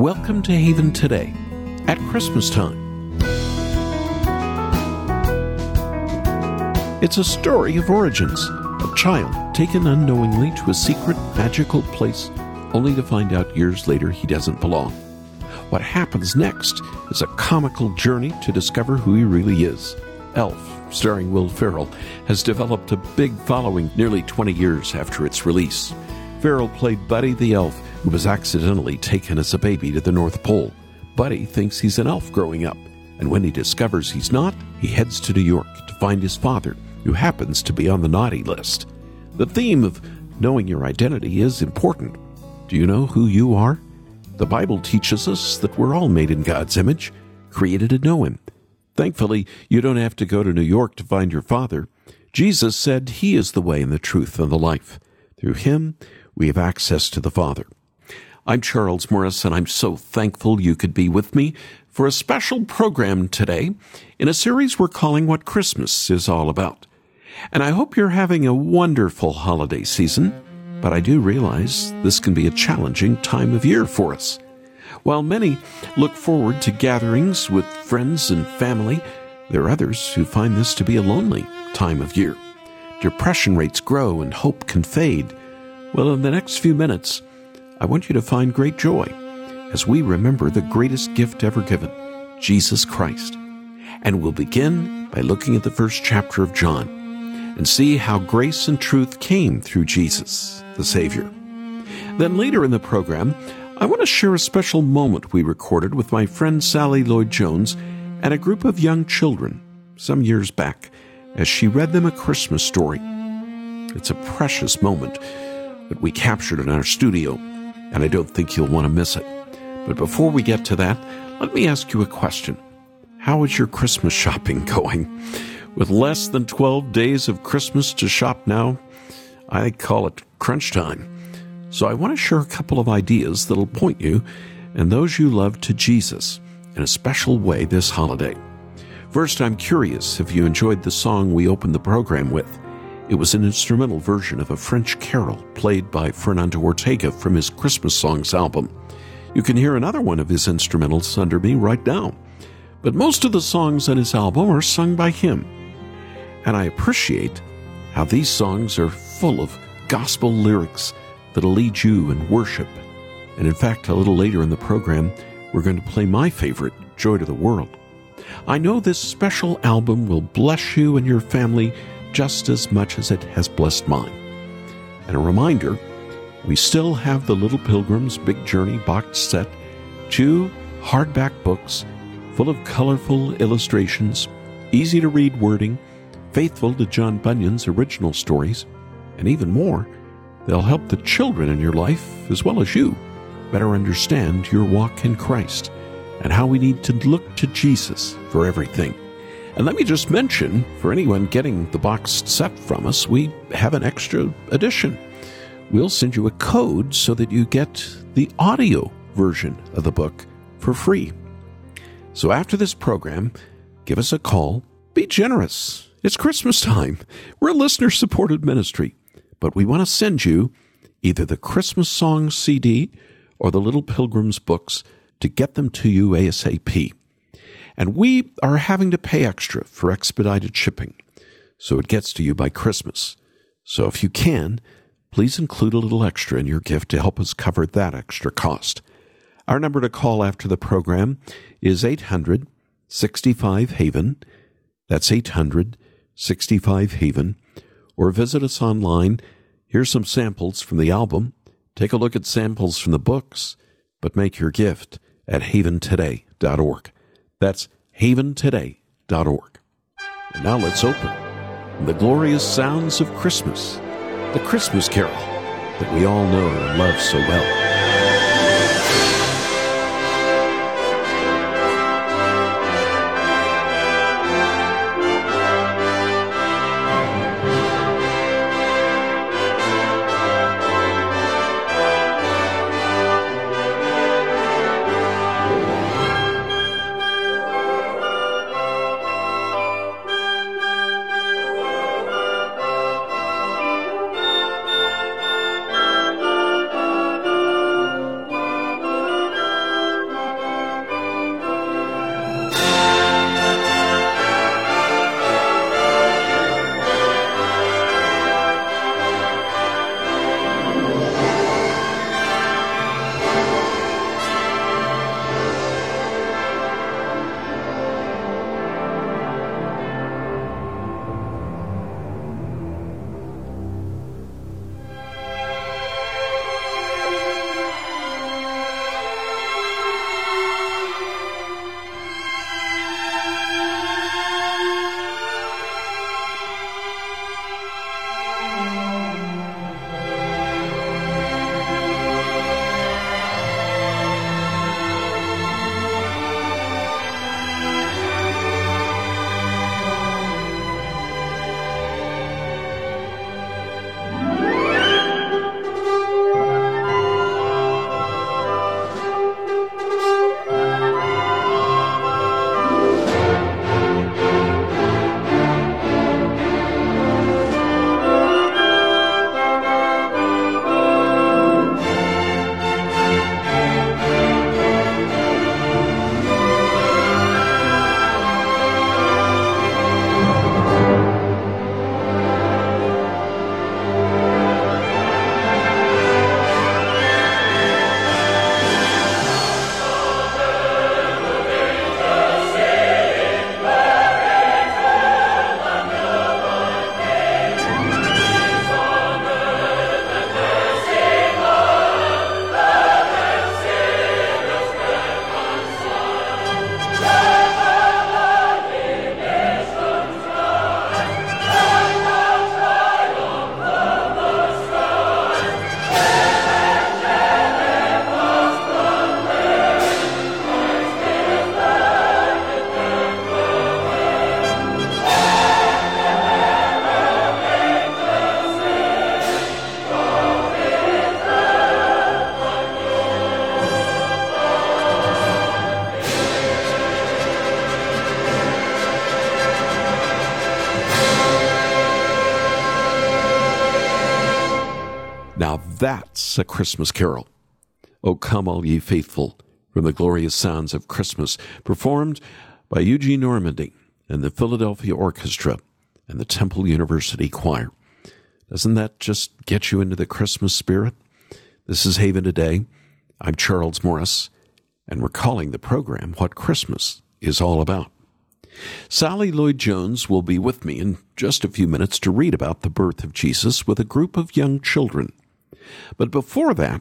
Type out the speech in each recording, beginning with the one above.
Welcome to Haven Today at Christmas time. It's a story of origins, a child taken unknowingly to a secret magical place, only to find out years later he doesn't belong. What happens next is a comical journey to discover who he really is. Elf, starring Will Ferrell, has developed a big following nearly 20 years after its release. Ferrell played Buddy the Elf, who was accidentally taken as a baby to the North Pole. Buddy thinks he's an elf growing up, and when he discovers he's not, he heads to New York to find his father, who happens to be on the naughty list. The theme of knowing your identity is important. Do you know who you are? The Bible teaches us that we're all made in God's image, created to know Him. Thankfully, you don't have to go to New York to find your Father. Jesus said He is the way and the truth and the life. Through Him, we have access to the Father. I'm Charles Morris, and I'm so thankful you could be with me for a special program today in a series we're calling What Christmas Is All About. And I hope you're having a wonderful holiday season, but I do realize this can be a challenging time of year for us. While many look forward to gatherings with friends and family, there are others who find this to be a lonely time of year. Depression rates grow and hope can fade. Well, in the next few minutes, I want you to find great joy as we remember the greatest gift ever given, Jesus Christ. And we'll begin by looking at the first chapter of John and see how grace and truth came through Jesus, the Savior. Then later in the program, I want to share a special moment we recorded with my friend Sally Lloyd-Jones and a group of young children some years back as she read them a Christmas story. It's a precious moment that we captured in our studio, and I don't think you'll want to miss it. But before we get to that, let me ask you a question. How is your Christmas shopping going? With less than 12 days of Christmas to shop now, I call it crunch time. So I want to share a couple of ideas that'll point you and those you love to Jesus in a special way this holiday. First, I'm curious if you enjoyed the song we opened the program with. It was an instrumental version of a French carol played by Fernando Ortega from his Christmas Songs album. You can hear another one of his instrumentals under me right now. But most of the songs on his album are sung by him. And I appreciate how these songs are full of gospel lyrics that'll lead you in worship. And in fact, a little later in the program, we're going to play my favorite, Joy to the World. I know this special album will bless you and your family just as much as it has blessed mine. And a reminder, we still have the Little Pilgrim's Big Journey box set, 2 hardback books full of colorful illustrations, easy-to-read wording, faithful to John Bunyan's original stories, and even more, they'll help the children in your life, as well as you, better understand your walk in Christ and how we need to look to Jesus for everything. And let me just mention, for anyone getting the boxed set from us, we have an extra edition. We'll send you a code so that you get the audio version of the book for free. So after this program, give us a call. Be generous. It's Christmas time. We're a listener-supported ministry, but we want to send you either the Christmas Song CD or the Little Pilgrim's books to get them to you ASAP. And we are having to pay extra for expedited shipping, so it gets to you by Christmas. So if you can, please include a little extra in your gift to help us cover that extra cost. Our number to call after the program is 800-65-HAVEN. That's 800-65-HAVEN. Or visit us online. Here's some samples from the album. Take a look at samples from the books, but make your gift at haventoday.org. That's haventoday.org. And now let's open the glorious sounds of Christmas, the Christmas carol that we all know and love so well. Now that's a Christmas carol. O Come All Ye Faithful, from the Glorious Sounds of Christmas, performed by Eugene Ormandy and the Philadelphia Orchestra and the Temple University Choir. Doesn't that just get you into the Christmas spirit? This is Haven Today. I'm Charles Morris, and we're calling the program What Christmas is All About. Sally Lloyd-Jones will be with me in just a few minutes to read about the birth of Jesus with a group of young children. But before that,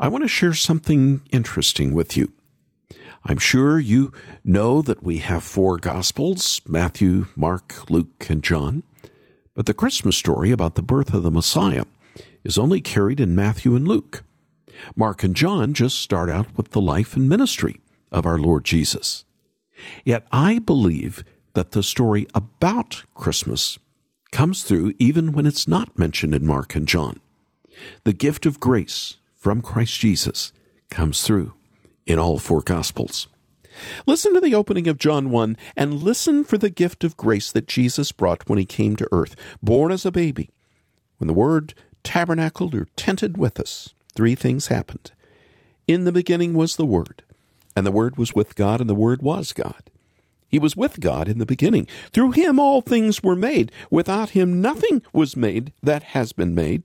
I want to share something interesting with you. I'm sure you know that we have four Gospels, Matthew, Mark, Luke, and John, but the Christmas story about the birth of the Messiah is only carried in Matthew and Luke. Mark and John just start out with the life and ministry of our Lord Jesus. Yet I believe that the story about Christmas comes through even when it's not mentioned in Mark and John. The gift of grace from Christ Jesus comes through in all four Gospels. Listen to the opening of John 1 and listen for the gift of grace that Jesus brought when he came to earth, born as a baby. When the Word tabernacled or tented with us, three things happened. In the beginning was the Word, and the Word was with God, and the Word was God. He was with God in the beginning. Through him all things were made. Without him nothing was made that has been made.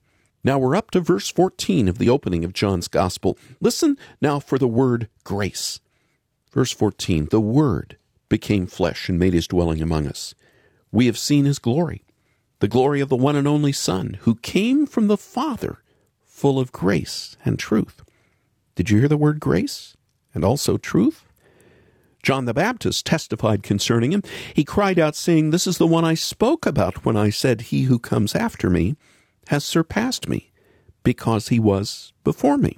Now we're up to verse 14 of the opening of John's Gospel. Listen now for the word grace. Verse 14, the Word became flesh and made his dwelling among us. We have seen his glory, the glory of the one and only Son, who came from the Father, full of grace and truth. Did you hear the word grace and also truth? John the Baptist testified concerning him. He cried out, saying, "This is the one I spoke about when I said, 'He who comes after me has surpassed me, because he was before me.'"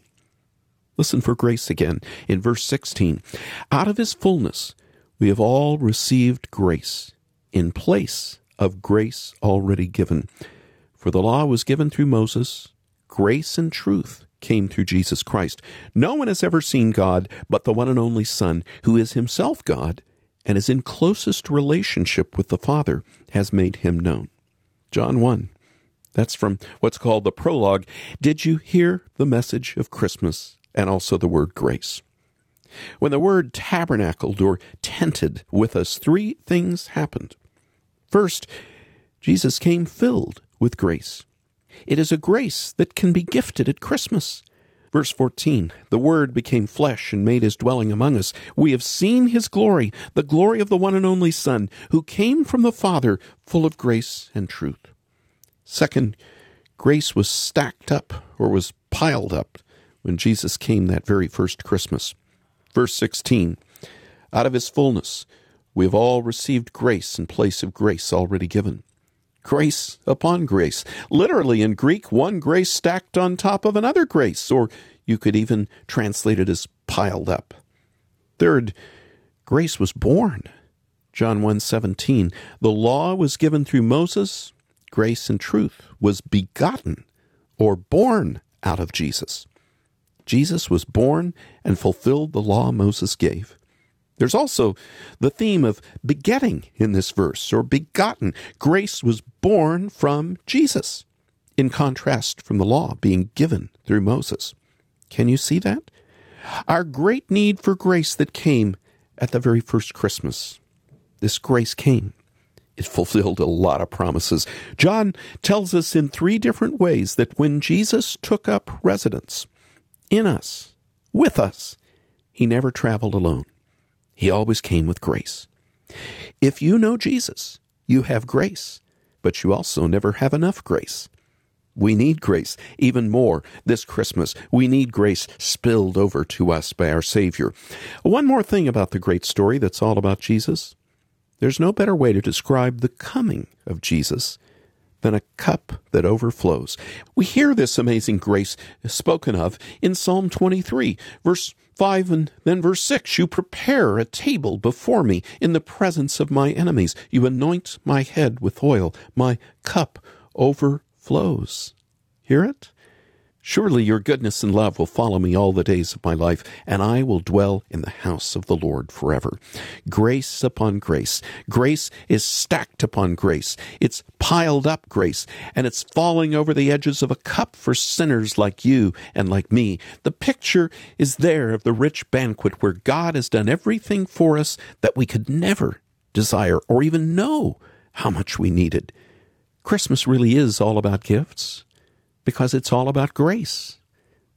Listen for grace again in verse 16. Out of his fullness we have all received grace, in place of grace already given. For the law was given through Moses, grace and truth came through Jesus Christ. No one has ever seen God but the one and only Son, who is himself God and is in closest relationship with the Father, has made him known. John 1. That's from what's called the prologue. Did you hear the message of Christmas and also the word grace? When the word tabernacled or tented with us, three things happened. First, Jesus came filled with grace. It is a grace that can be gifted at Christmas. Verse 14, the Word became flesh and made his dwelling among us. We have seen his glory, the glory of the one and only Son, who came from the Father, full of grace and truth. Second, grace was stacked up or was piled up when Jesus came that very first Christmas. Verse 16, out of his fullness we have all received grace in place of grace already given. Grace upon grace. Literally in Greek, one grace stacked on top of another grace, or you could even translate it as piled up. Third, grace was born. John 1:17. The law was given through Moses. Grace and truth was begotten or born out of Jesus. Jesus was born and fulfilled the law Moses gave. There's also the theme of begetting in this verse, or begotten. Grace was born from Jesus, in contrast from the law being given through Moses. Can you see that? Our great need for grace that came at the very first Christmas. This grace came. It fulfilled a lot of promises. John tells us in three different ways that when Jesus took up residence in us, with us, he never traveled alone. He always came with grace. If you know Jesus, you have grace, but you also never have enough grace. We need grace even more this Christmas. We need grace spilled over to us by our Savior. One more thing about the great story that's all about Jesus. There's no better way to describe the coming of Jesus than a cup that overflows. We hear this amazing grace spoken of in Psalm 23, verse 5 and then verse 6. You prepare a table before me in the presence of my enemies. You anoint my head with oil. My cup overflows. Hear it? Surely your goodness and love will follow me all the days of my life, and I will dwell in the house of the Lord forever. Grace upon grace. Grace is stacked upon grace. It's piled up grace, and it's falling over the edges of a cup for sinners like you and like me. The picture is there of the rich banquet where God has done everything for us that we could never desire or even know how much we needed. Christmas really is all about gifts. Because it's all about grace.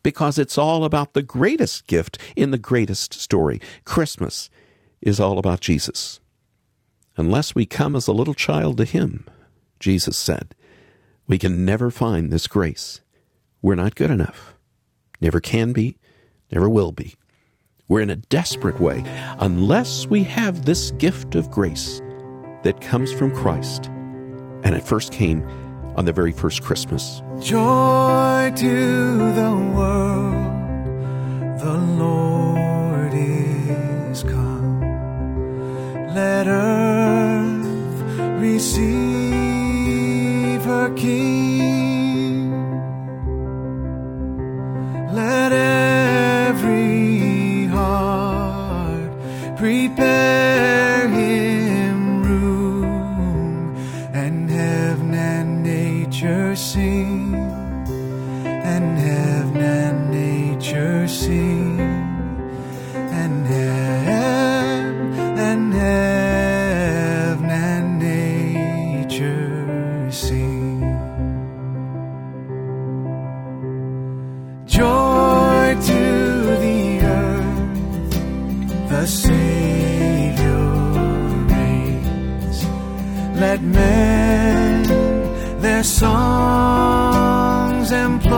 Because it's all about the greatest gift in the greatest story. Christmas is all about Jesus. Unless we come as a little child to him, Jesus said, we can never find this grace. We're not good enough. Never can be, never will be. We're in a desperate way unless we have this gift of grace that comes from Christ. And it first came on the very first Christmas. Joy to the world, the Lord is come. Let earth receive her King. Let every heart prepare him room, and heaven and nature sing, and heaven and nature sing, and heaven and nature sing. Joy to the earth, the Savior reigns. Let men their songs employ,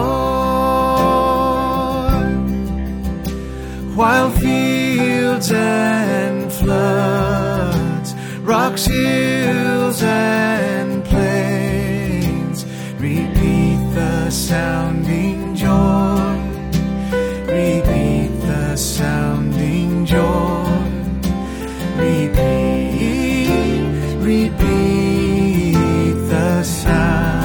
while fields and floods, rocks, hills and plains repeat the sounding joy, repeat the sounding joy, repeat the sound.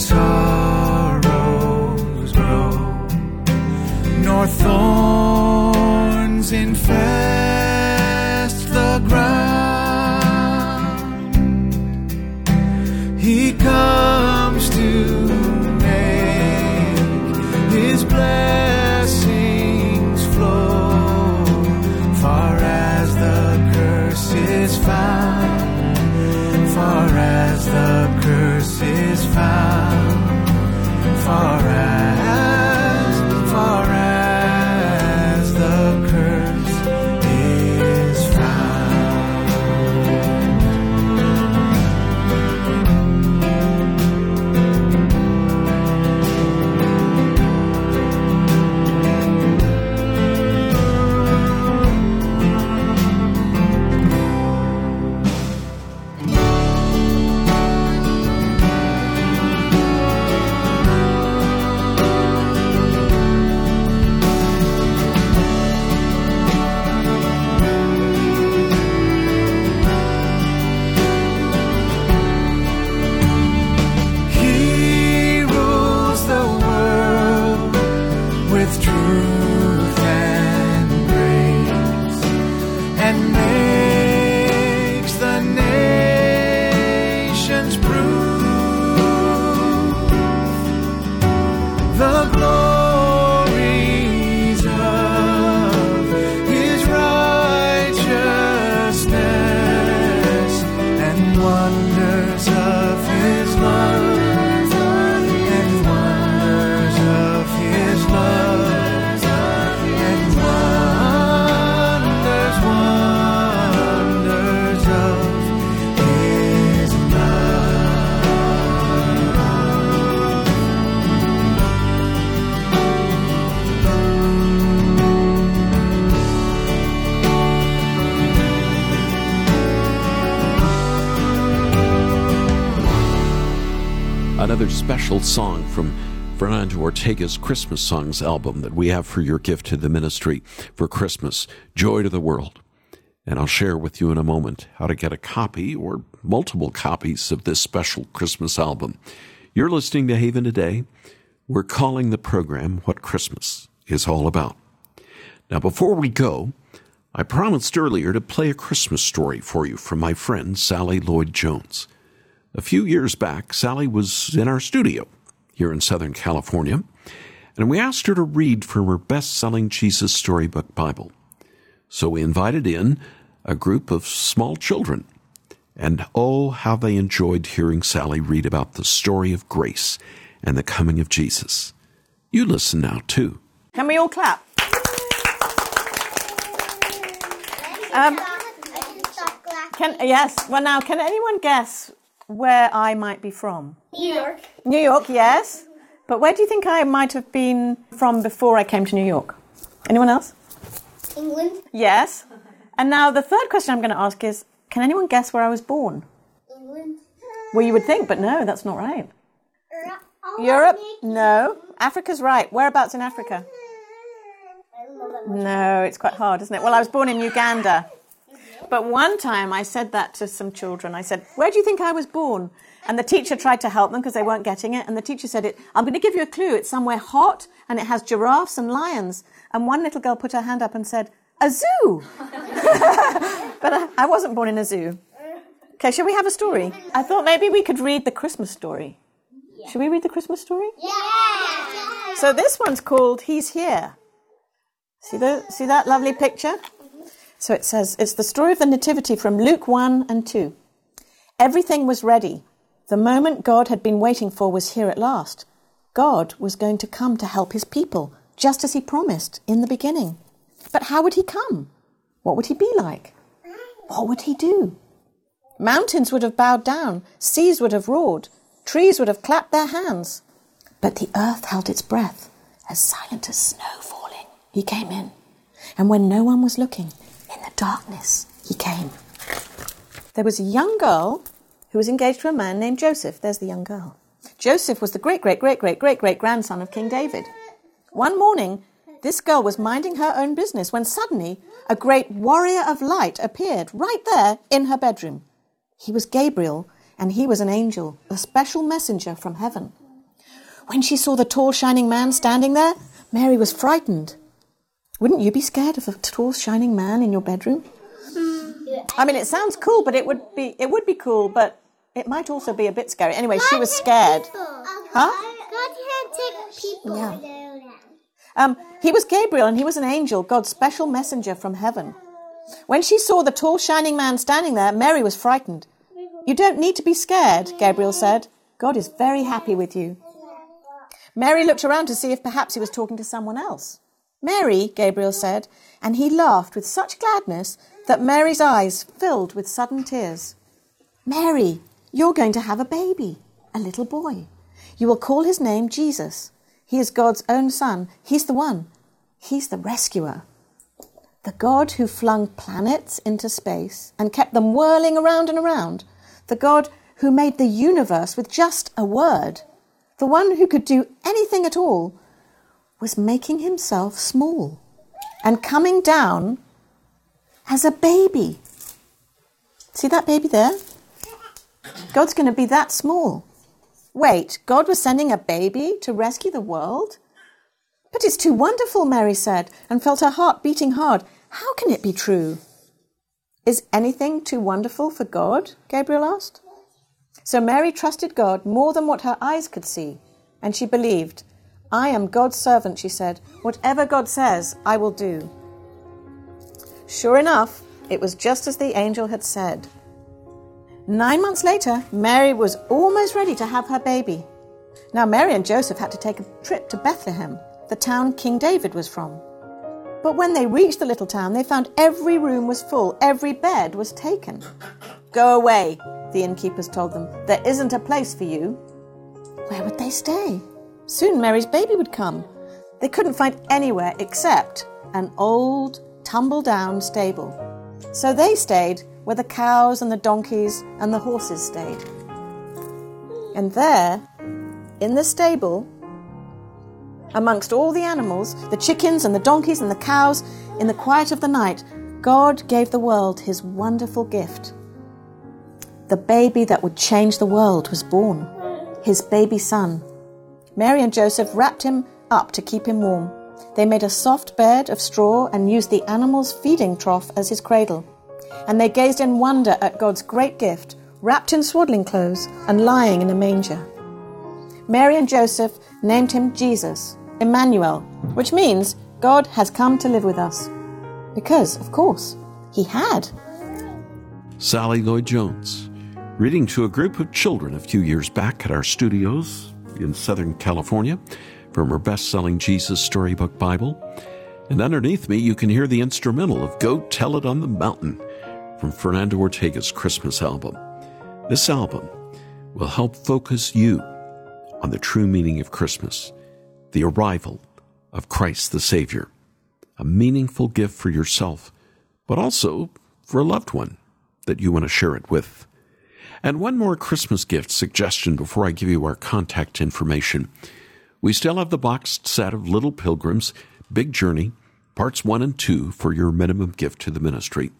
Sorrows grow, nor thorns infest the ground. He comes to make his blessings flow, far as the curse is found, far as the curse is found. Far as the curse is found. another special song from Fernando Ortega's Christmas Songs album that we have for your gift to the ministry for Christmas, Joy to the World. And I'll share with you in a moment how to get a copy or multiple copies of this special Christmas album. You're listening to Haven Today. We're calling the program What Christmas is All About. Now, before we go, I promised earlier to play a Christmas story for you from my friend Sally Lloyd-Jones. A few years back, Sally was in our studio here in Southern California, and we asked her to read from her best-selling Jesus Storybook Bible. So we invited in a group of small children, and oh, how they enjoyed hearing Sally read about the story of grace and the coming of Jesus. You listen now, too. Can we all clap? Can anyone guess where I might be from? New York. New York, yes. But where do you think I might have been from before I came to New York? Anyone else? England. Yes. And now the third question I'm going to ask is, can anyone guess where I was born? England. Well, you would think, but no, that's not right. Europe? No. Africa's right. Whereabouts in Africa? No, it's quite hard, isn't it? Well, I was born in Uganda. But one time I said that to some children. I said, where do you think I was born? And the teacher tried to help them because they weren't getting it. And the teacher said, I'm going to give you a clue. It's somewhere hot and it has giraffes and lions. And one little girl put her hand up and said, a zoo. But I wasn't born in a zoo. Okay, shall we have a story? I thought maybe we could read the Christmas story. Yeah. Should we read the Christmas story? Yeah. So this one's called He's Here. See that lovely picture? So it says, it's the story of the Nativity from Luke 1 and 2. Everything was ready. The moment God had been waiting for was here at last. God was going to come to help his people, just as he promised in the beginning. But how would he come? What would he be like? What would he do? Mountains would have bowed down, seas would have roared, trees would have clapped their hands. But the earth held its breath, as silent as snow falling. He came in, and when no one was looking, in the darkness, he came. There was a young girl who was engaged to a man named Joseph. There's the young girl. Joseph was the great-great-great-great-great-great-grandson of King David. One morning, this girl was minding her own business when suddenly a great warrior of light appeared right there in her bedroom. He was Gabriel, and he was an angel, a special messenger from heaven. When she saw the tall, shining man standing there, Mary was frightened. Wouldn't you be scared of a tall, shining man in your bedroom? I mean, it sounds cool, but it would be cool, but it might also be a bit scary. Anyway, she was scared. Huh? God can take people. Yeah. He was Gabriel, and he was an angel, God's special messenger from heaven. When she saw the tall, shining man standing there, Mary was frightened. You don't need to be scared, Gabriel said. God is very happy with you. Mary looked around to see if perhaps he was talking to someone else. Mary, Gabriel said, and he laughed with such gladness that Mary's eyes filled with sudden tears. Mary, you're going to have a baby, a little boy. You will call his name Jesus. He is God's own son. He's the one. He's the rescuer. The God who flung planets into space and kept them whirling around and around. The God who made the universe with just a word. The one who could do anything at all was making himself small and coming down as a baby. See that baby there? God's going to be that small. Wait, God was sending a baby to rescue the world? But it's too wonderful, Mary said, and felt her heart beating hard. How can it be true? Is anything too wonderful for God? Gabriel asked. So Mary trusted God more than what her eyes could see, and she believed. I am God's servant, she said. Whatever God says, I will do. Sure enough, it was just as the angel had said. 9 months later, Mary was almost ready to have her baby. Now, Mary and Joseph had to take a trip to Bethlehem, the town King David was from. But when they reached the little town, they found every room was full, every bed was taken. Go away, the innkeepers told them. There isn't a place for you. Where would they stay? Soon Mary's baby would come. They couldn't find anywhere except an old, tumble-down stable. So they stayed where the cows and the donkeys and the horses stayed. And there, in the stable, amongst all the animals, the chickens and the donkeys and the cows, in the quiet of the night, God gave the world his wonderful gift. The baby that would change the world was born, his baby son. Mary and Joseph wrapped him up to keep him warm. They made a soft bed of straw and used the animal's feeding trough as his cradle. And they gazed in wonder at God's great gift, wrapped in swaddling clothes and lying in a manger. Mary and Joseph named him Jesus, Emmanuel, which means God has come to live with us. Because, of course, he had. Sally Lloyd-Jones, reading to a group of children a few years back at our studios in Southern California from her best-selling Jesus Storybook Bible. And underneath me, you can hear the instrumental of Go Tell It on the Mountain from Fernando Ortega's Christmas album. This album will help focus you on the true meaning of Christmas, the arrival of Christ the Savior, a meaningful gift for yourself, but also for a loved one that you want to share it with. And one more Christmas gift suggestion before I give you our contact information. We still have the boxed set of Little Pilgrim's Big Journey, Parts 1 and 2 for your minimum gift to the ministry.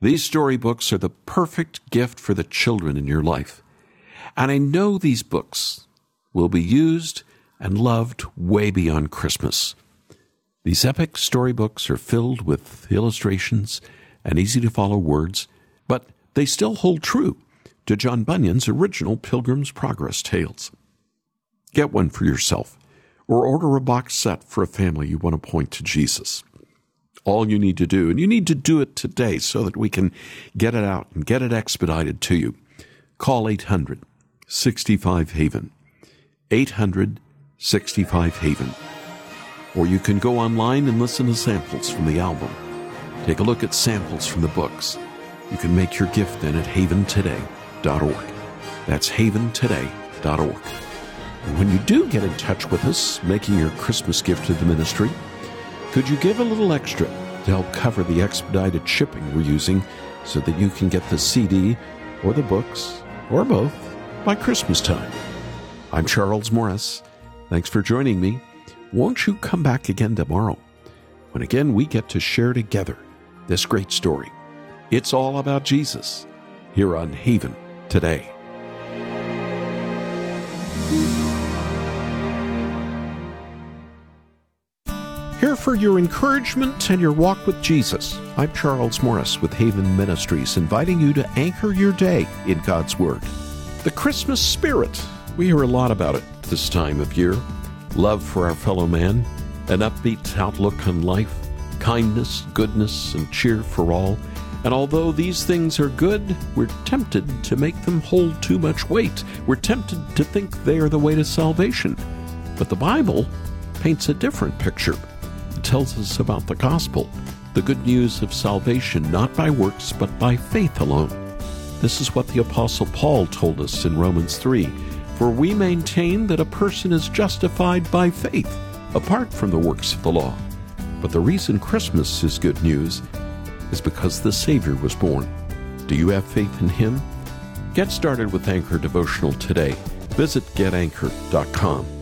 These storybooks are the perfect gift for the children in your life. And I know these books will be used and loved way beyond Christmas. These epic storybooks are filled with illustrations and easy-to-follow words, but they still hold true to John Bunyan's original Pilgrim's Progress tales. Get one for yourself, or order a box set for a family you want to point to Jesus. All you need to do, and you need to do it today so that we can get it out and get it expedited to you, call 800-65-HAVEN, 800-65-HAVEN. Or you can go online and listen to samples from the album. Take a look at samples from the books. You can make your gift then at haventoday.org. That's haventoday.org. And when you do get in touch with us, making your Christmas gift to the ministry, could you give a little extra to help cover the expedited shipping we're using so that you can get the CD or the books or both by Christmas time? I'm Charles Morris. Thanks for joining me. Won't you come back again tomorrow when again we get to share together this great story? It's all about Jesus here on Haven Today. Here for your encouragement and your walk with Jesus. I'm Charles Morris with Haven Ministries, inviting you to anchor your day in God's Word. The Christmas spirit. We hear a lot about it this time of year. Love for our fellow man, an upbeat outlook on life, kindness, goodness, and cheer for all. And although these things are good, we're tempted to make them hold too much weight. We're tempted to think they are the way to salvation. But the Bible paints a different picture. It tells us about the gospel, the good news of salvation, not by works, but by faith alone. This is what the Apostle Paul told us in Romans 3. For we maintain that a person is justified by faith, apart from the works of the law. But the reason Christmas is good news is because the Savior was born. Do you have faith in Him? Get started with Anchor Devotional today. Visit GetAnchor.com.